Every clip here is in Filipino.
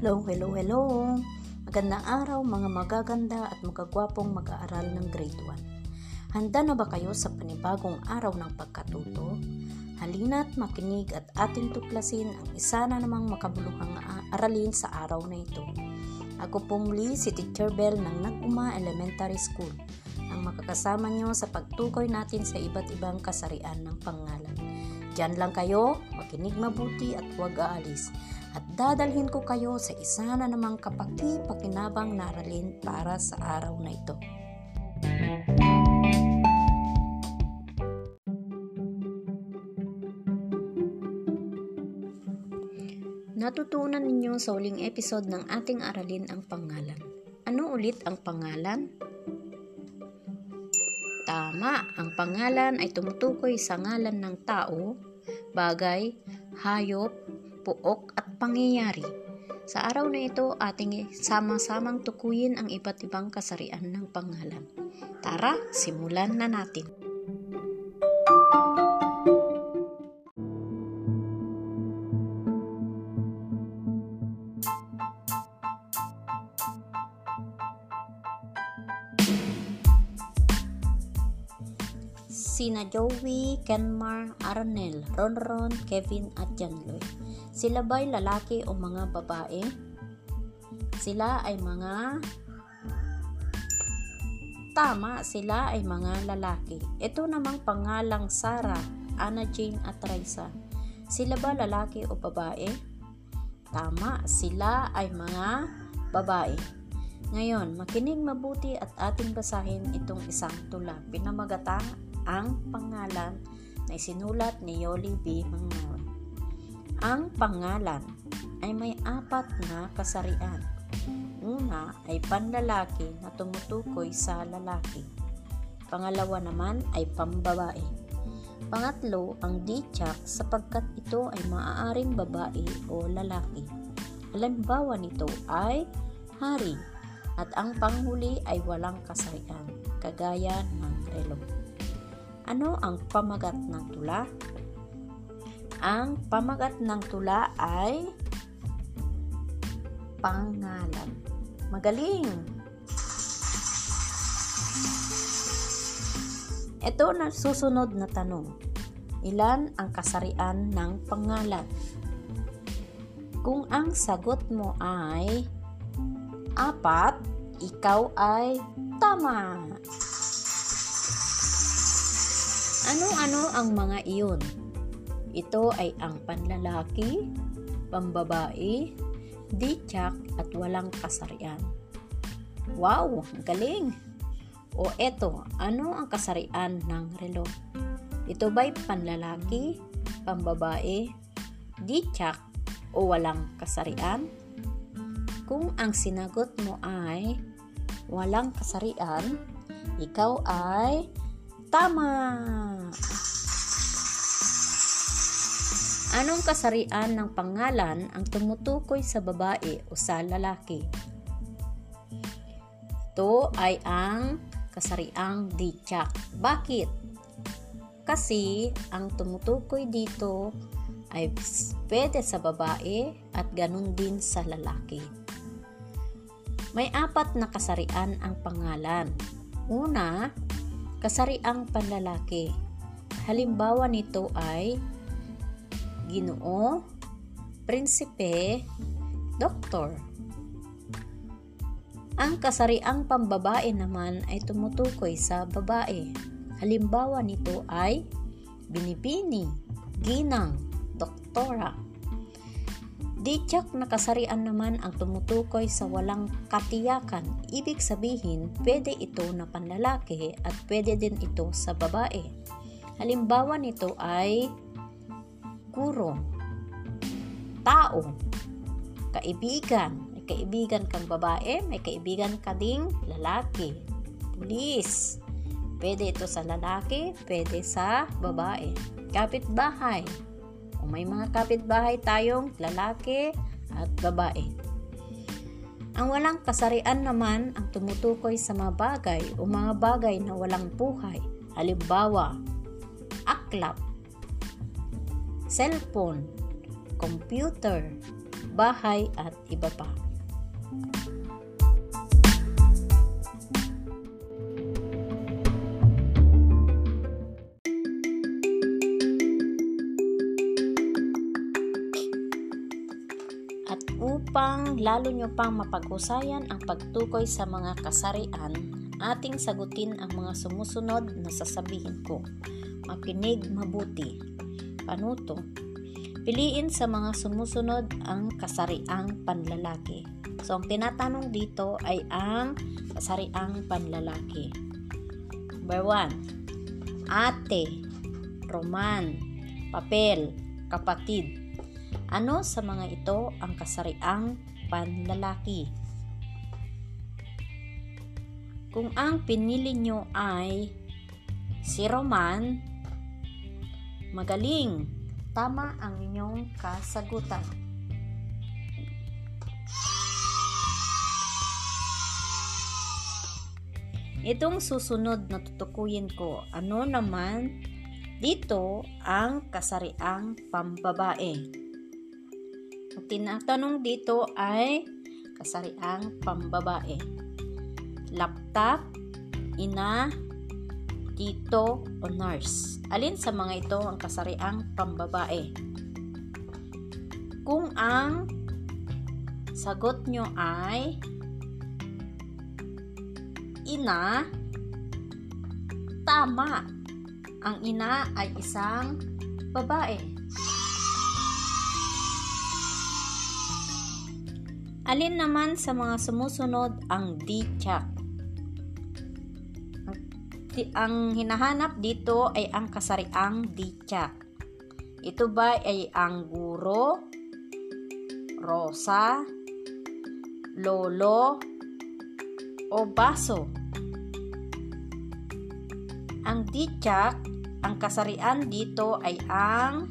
Hello, hello, hello! Magandang araw mga magaganda at magagwapong mag-aaral ng grade 1. Handa na ba kayo sa panibagong araw ng pagkatuto? Halina't makinig at ating tuklasin ang isa na namang makabuluhang aralin sa araw na ito. Ako pong muli si Teacher Bell ng Natuma Elementary School ang makakasama nyo sa pagtukoy natin sa iba't ibang kasarian ng pangalan. Diyan lang kayo, makinig mabuti at huwag aalis. At dadalhin ko kayo sa isa na namang kapaki-pakinabang na aralin para sa araw na ito. Natutunan ninyo sa uling episode ng ating aralin ang pangalan. Ano ulit ang pangalan? Tama, ang pangalan ay tumutukoy sa ngalan ng tao, bagay, hayop, puok at pangyayari. Sa araw na ito, ating sama-samang tukuyin ang iba't ibang kasarian ng pangalan. Tara, simulan na natin. Sina Joey, Kenmar, Arnel, Ronron, Kevin at Janloy. Sila ba'y lalaki o mga babae? Sila ay mga... Tama, sila ay mga lalaki. Ito namang pangalang Sara, Anna Jane at Raisa. Sila ba lalaki o babae? Tama, sila ay mga babae. Ngayon, makinig mabuti at ating basahin itong isang tula. Pinamagatang ang pangalan na isinulat ni Yoli B. Ang pangalan ay may apat na kasarian. Una ay panlalaki na tumutukoy sa lalaki. Pangalawa naman ay pambabae. Pangatlo ang dityak sapagkat ito ay maaaring babae o lalaki. Halimbawa nito ay hari at ang panghuli ay walang kasarian kagaya ng relo. Ano ang pamagat ng tula? Ang pamagat ng tula ay pangalan. Magaling! Ito na susunod na tanong. Ilan ang kasarian ng pangalan? Kung ang sagot mo ay 4, ikaw ay tama. Ano-ano ang mga iyon? Ito ay ang panlalaki, pambabae, dityak at walang kasarian. Wow! Galing! O eto, ano ang kasarian ng relo? Ito ba'y panlalaki, pambabae, dityak o walang kasarian? Kung ang sinagot mo ay walang kasarian, ikaw ay tama! Anong kasarian ng pangalan ang tumutukoy sa babae o sa lalaki? Ito ay ang kasariang dityak. Bakit? Kasi ang tumutukoy dito ay pwede sa babae at ganun din sa lalaki. May 4 na kasarian ang pangalan. Una, kasariang panlalaki. Halimbawa nito ay Ginoo, Prinsipe, Doktor. Ang kasariang pambabae naman ay tumutukoy sa babae. Halimbawa nito ay Binibini, Ginang, Doktora. Dityak na kasarian naman ang tumutukoy sa walang katiyakan. Ibig sabihin, pwede ito na panlalaki at pwede din ito sa babae. Halimbawa nito ay guro, tao, kaibigan. May kaibigan kang babae, may kaibigan ka ding lalaki. Pulis. Pwede ito sa lalaki, pwede sa babae. Kapitbahay. O may mga kapitbahay tayong lalaki at babae. Ang walang kasarian naman ang tumutukoy sa mga bagay o mga bagay na walang buhay. Halimbawa, aklap, cellphone, computer, bahay at iba pa. At upang lalo nyo pang mapaghusayan ang pagtukoy sa mga kasarian, ating sagutin ang mga sumusunod na sasabihin ko. Makinig mabuti. Panuto? Piliin sa mga sumusunod ang kasariang panlalaki. So, ang tinatanong dito ay ang kasariang panlalaki. Number 1, ate, roman, papel, kapatid. Ano sa mga ito ang kasariang panlalaki? Kung ang pinili nyo ay si roman, magaling! Tama ang inyong kasagutan. Itong susunod na tutukuyin ko, ano naman dito ang kasariang pambabae? Ang tinatanong dito ay kasariang pambabae. Laptop, ina, tito o nurse. Alin sa mga ito ang kasariang pambabae? Kung ang sagot nyo ay ina, tama. Ang ina ay isang babae. Alin naman sa mga sumusunod ang di-tsak? Ang hinahanap dito ay ang kasariang di-tsak. Ito ba ay ang guro, rosa, lolo, o baso? Ang di-tsak, ang kasarian dito ay ang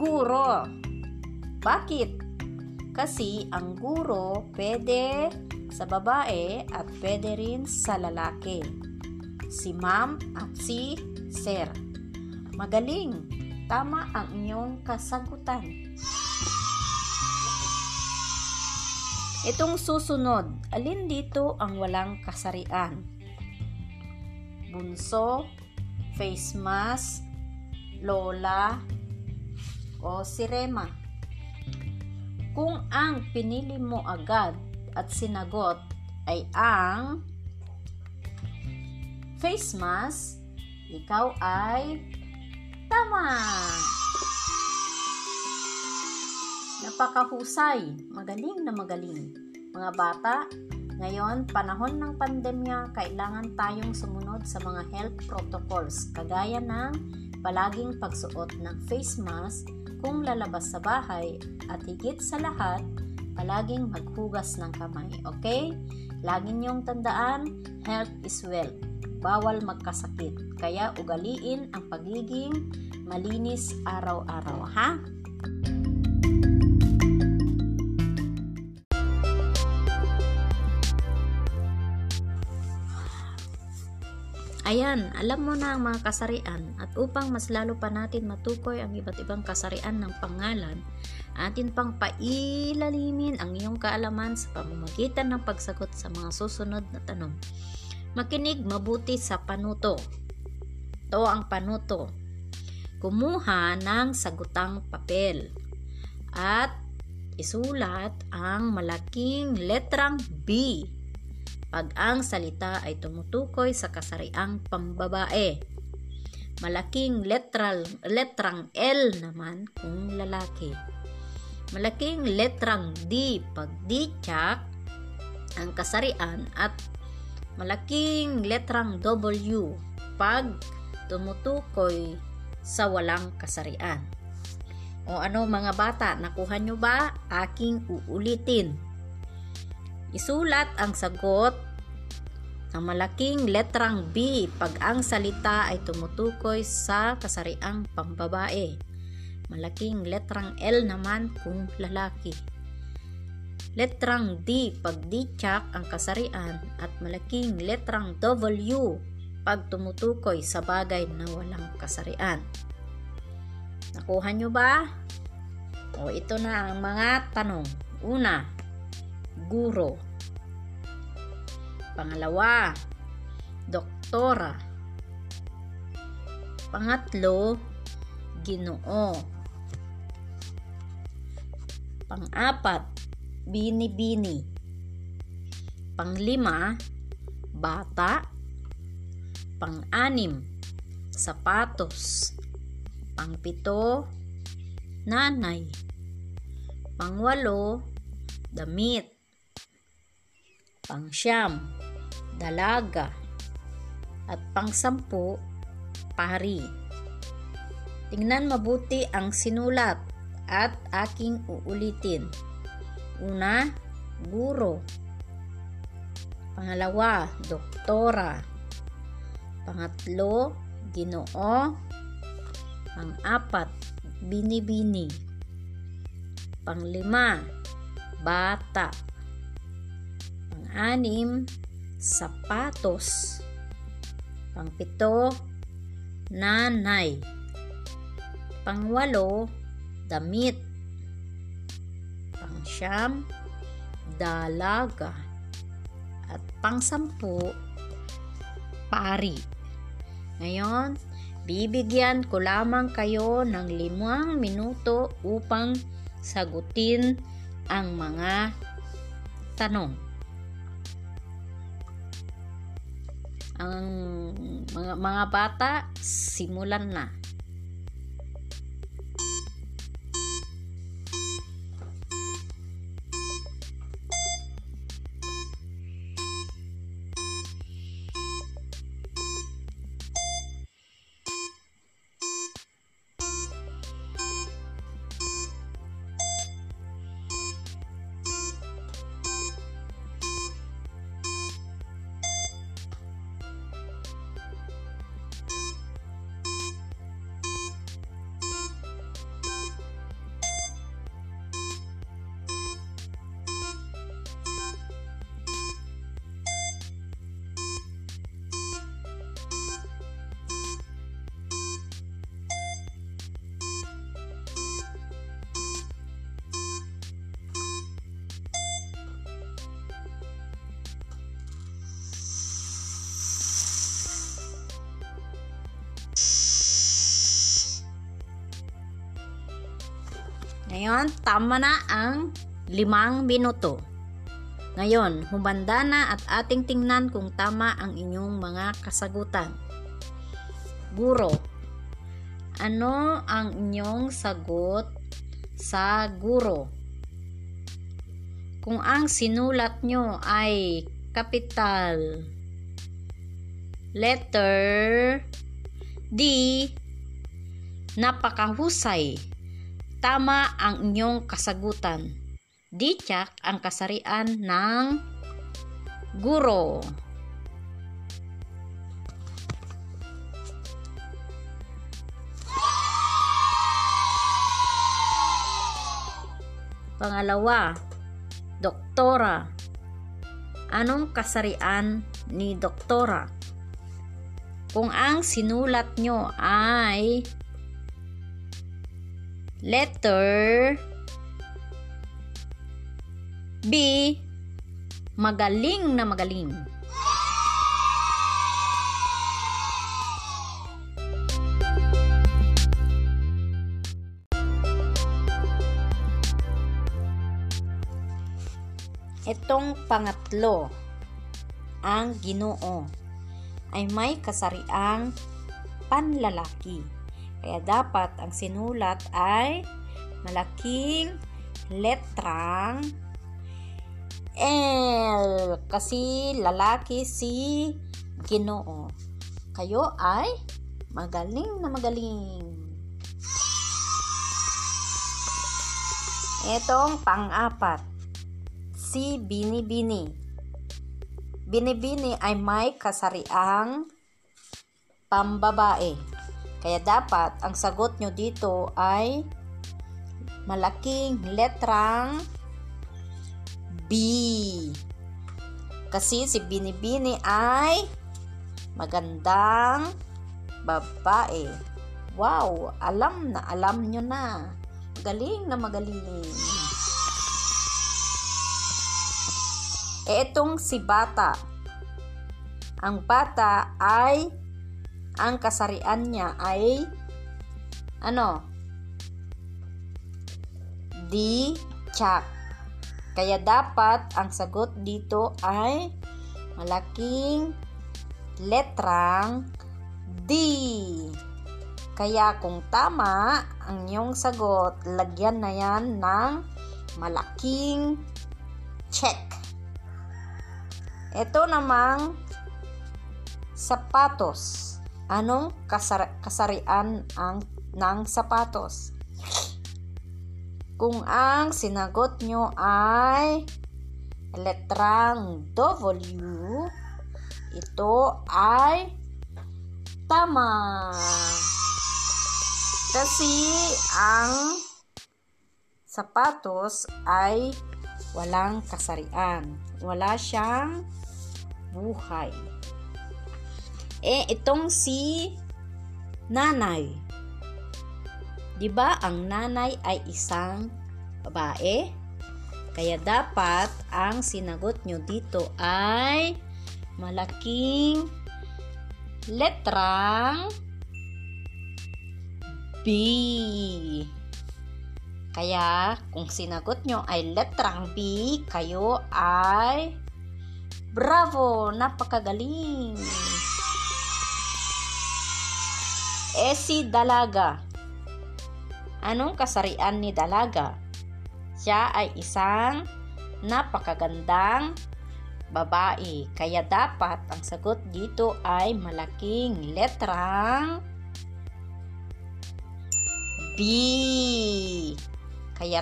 guro. Bakit? Kasi ang guro pwede sa babae at pwede rin sa lalaki. Si ma'am at si sir. Magaling! Tama ang inyong kasagutan. Itong susunod, alin dito ang walang kasarian? Bunso, face mask, lola, o sirema. Kung ang pinili mo agad at sinagot ay ang face mask, ikaw ay tama. Napakahusay. Magaling na magaling. Mga bata, ngayon panahon ng pandemya, kailangan tayong sumunod sa mga health protocols kagaya ng palaging pagsuot ng face mask kung lalabas sa bahay at higit sa lahat palaging maghugas ng kamay, okay? Lagi niyong tandaan, health is wealth. Bawal magkasakit. Kaya ugaliin ang pagiging malinis araw-araw, ha? Ayan, alam mo na ang mga kasarian, at upang mas lalo pa natin matukoy ang iba't ibang kasarian ng pangalan, atin pang pailalimin ang iyong kaalaman sa pamamagitan ng pagsagot sa mga susunod na tanong. Makinig mabuti sa panuto. Ito ang panuto. Kumuha ng sagutang papel at isulat ang malaking letrang B pag ang salita ay tumutukoy sa kasariang pambabae. Malaking letrang L naman kung lalaki. Malaking letrang D pag di-tsak ang kasarian, at malaking letrang W pag tumutukoy sa walang kasarian. O ano mga bata, nakuha nyo ba? Aking uulitin. Isulat ang sagot ang malaking letrang B pag ang salita ay tumutukoy sa kasariang pambabae. Malaking letrang L naman kung lalaki. Letrang D pag di-tsak ang kasarian, at malaking letrang W pag tumutukoy sa bagay na walang kasarian. Nakuha nyo ba? O, ito na ang mga tanong. Una, guro. Pangalawa, doktora. Pangatlo, Ginoo. Pang-apat, bini-bini. Pang-lima, bata. Pang-anim, sapatos. Pang-pito, nanay. Pang-walo, damit. Pang-siyam, dalaga. At pang-sampu, pari. Tingnan mabuti ang sinulat at aking uulitin. Una, guro. Pangalawa, doktora. Pangatlo, Ginoo. Pang-apat, binibini. Pang-lima, bata. Pang-anim, sapatos. Pang-pito, nanay. Pang-walo, damit. Pang-siyam, dalaga. At pang-sampu, pari. Ngayon, bibigyan ko lamang kayo ng 5 minuto upang sagutin ang mga tanong. Ang mga bata, simulan na. Ngayon, tama na ang 5 minuto. Ngayon, humanda na at ating tingnan kung tama ang inyong mga kasagutan. Guro. Ano ang inyong sagot sa guro? Kung ang sinulat nyo ay capital letter D, napakahusay. Tama ang inyong kasagutan. Di tiyak ang kasarian ng guro. Pangalawa, doktora. Anong kasarian ni doktora? Kung ang sinulat nyo ay letter B, magaling na magaling. Itong pangatlo, ang Ginoo, ay may kasariang panlalaki. Kaya dapat ang sinulat ay malaking letrang L kasi lalaki si Ginoo. Kayo ay magaling na magaling. Etong pang-apat, si Binibini. Binibini ay may kasariang pambabae. Kaya dapat ang sagot nyo dito ay malaking letrang B. Kasi si Binibini ay magandang babae. Wow! Alam na, alam nyo na. Galing na magaling. Etong si bata. Ang bata ay, ang kasarian niya ay, ano? Di-tsak. Kaya dapat, ang sagot dito ay, malaking letrang D. Kaya kung tama ang iyong sagot, lagyan na yan ng malaking check. Ito namang sapatos. Anong kasarian ng sapatos? Kung ang sinagot nyo ay letrang W, ito ay tama. Kasi ang sapatos ay walang kasarian. Wala siyang buhay. Itong si nanay. Diba ang nanay ay isang babae? Kaya dapat ang sinagot nyo dito ay malaking letrang B. Kaya kung sinagot nyo ay letrang B, kayo ay bravo! Napakagaling! Si dalaga. Anong kasarian ni dalaga? Siya ay isang napakagandang babae. Kaya dapat ang sagot dito ay malaking letrang B. Kaya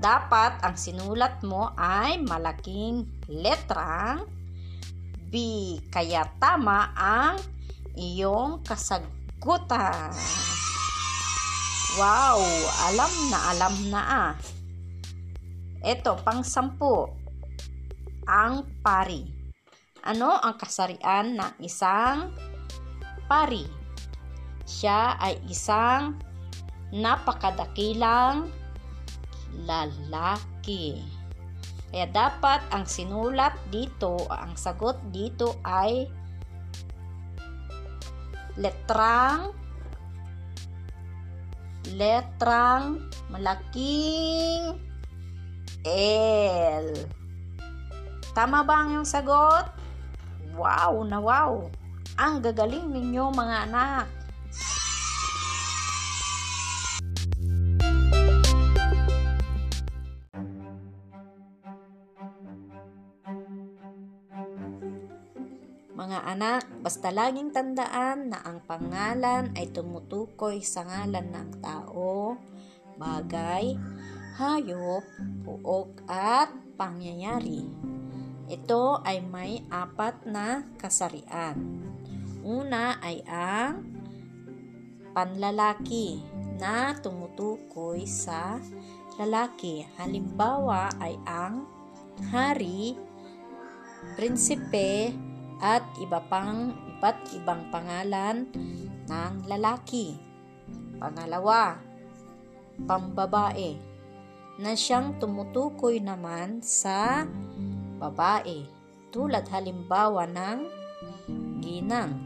dapat ang sinulat mo ay malaking letrang B. Kaya tama ang iyong kasagutan. Wow! Alam na ah. Ito, pang-sampu. Ang pari. Ano ang kasarian ng isang pari? Siya ay isang napakadakilang lalaki. Kaya dapat ang sinulat dito, ang sagot dito ay letrang malaking L. Tama ba ang iyong sagot? Wow na wow! Ang gagaling ninyo mga anak! Mga anak, basta laging tandaan na ang pangalan ay tumutukoy sa ngalan ng tao, bagay, hayop, puok at pangyayari. Ito ay may apat na kasarian. Una ay ang panlalaki na tumutukoy sa lalaki. Halimbawa ay ang hari, prinsipe, at iba't ibang pangalan ng lalaki. Pangalawa, pambabae, na siyang tumutukoy naman sa babae. Tulad halimbawa ng ginang,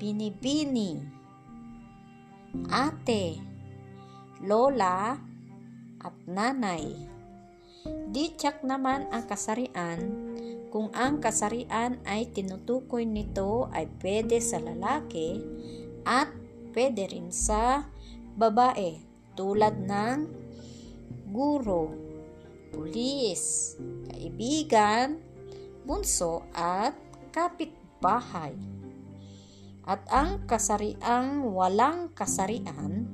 binibini, ate, lola, at nanay. Di-tsak naman ang kasarian. Kung ang kasarian ay tinutukoy nito ay pwede sa lalaki at pwede rin sa babae, tulad ng guro, pulis, kaibigan, bunso at kapitbahay. At ang kasariang walang kasarian,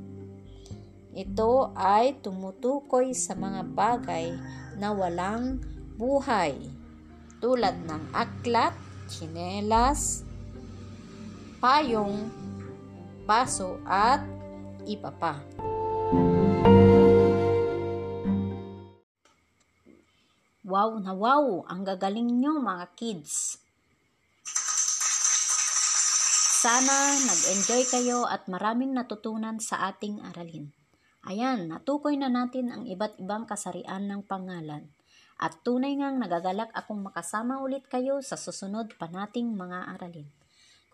ito ay tumutukoy sa mga bagay na walang buhay, tulad ng aklat, tsinelas, payong, baso at iba pa. Wow na wow! Ang gagaling nyo mga kids! Sana nag-enjoy kayo at maraming natutunan sa ating aralin. Ayan, natukoy na natin ang iba't ibang kasarian ng pangalan. At tunay ngang nagagalak akong makasama ulit kayo sa susunod pa nating mga aralin.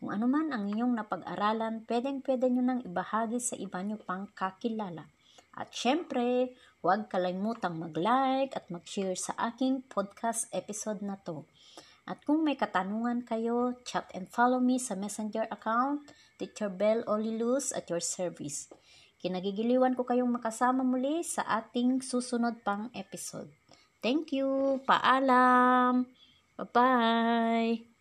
Kung ano man ang inyong napag-aralan, pwedeng-pwede nyo nang ibahagi sa iba nyo pang kakilala. At syempre, huwag kalimutang mag-like at mag-share sa aking podcast episode na to. At kung may katanungan kayo, chat and follow me sa messenger account, Teacher Bell Oliluz at your service. Kinagigiliwan ko kayong makasama muli sa ating susunod pang episode. Thank you! Paalam! Bye-bye!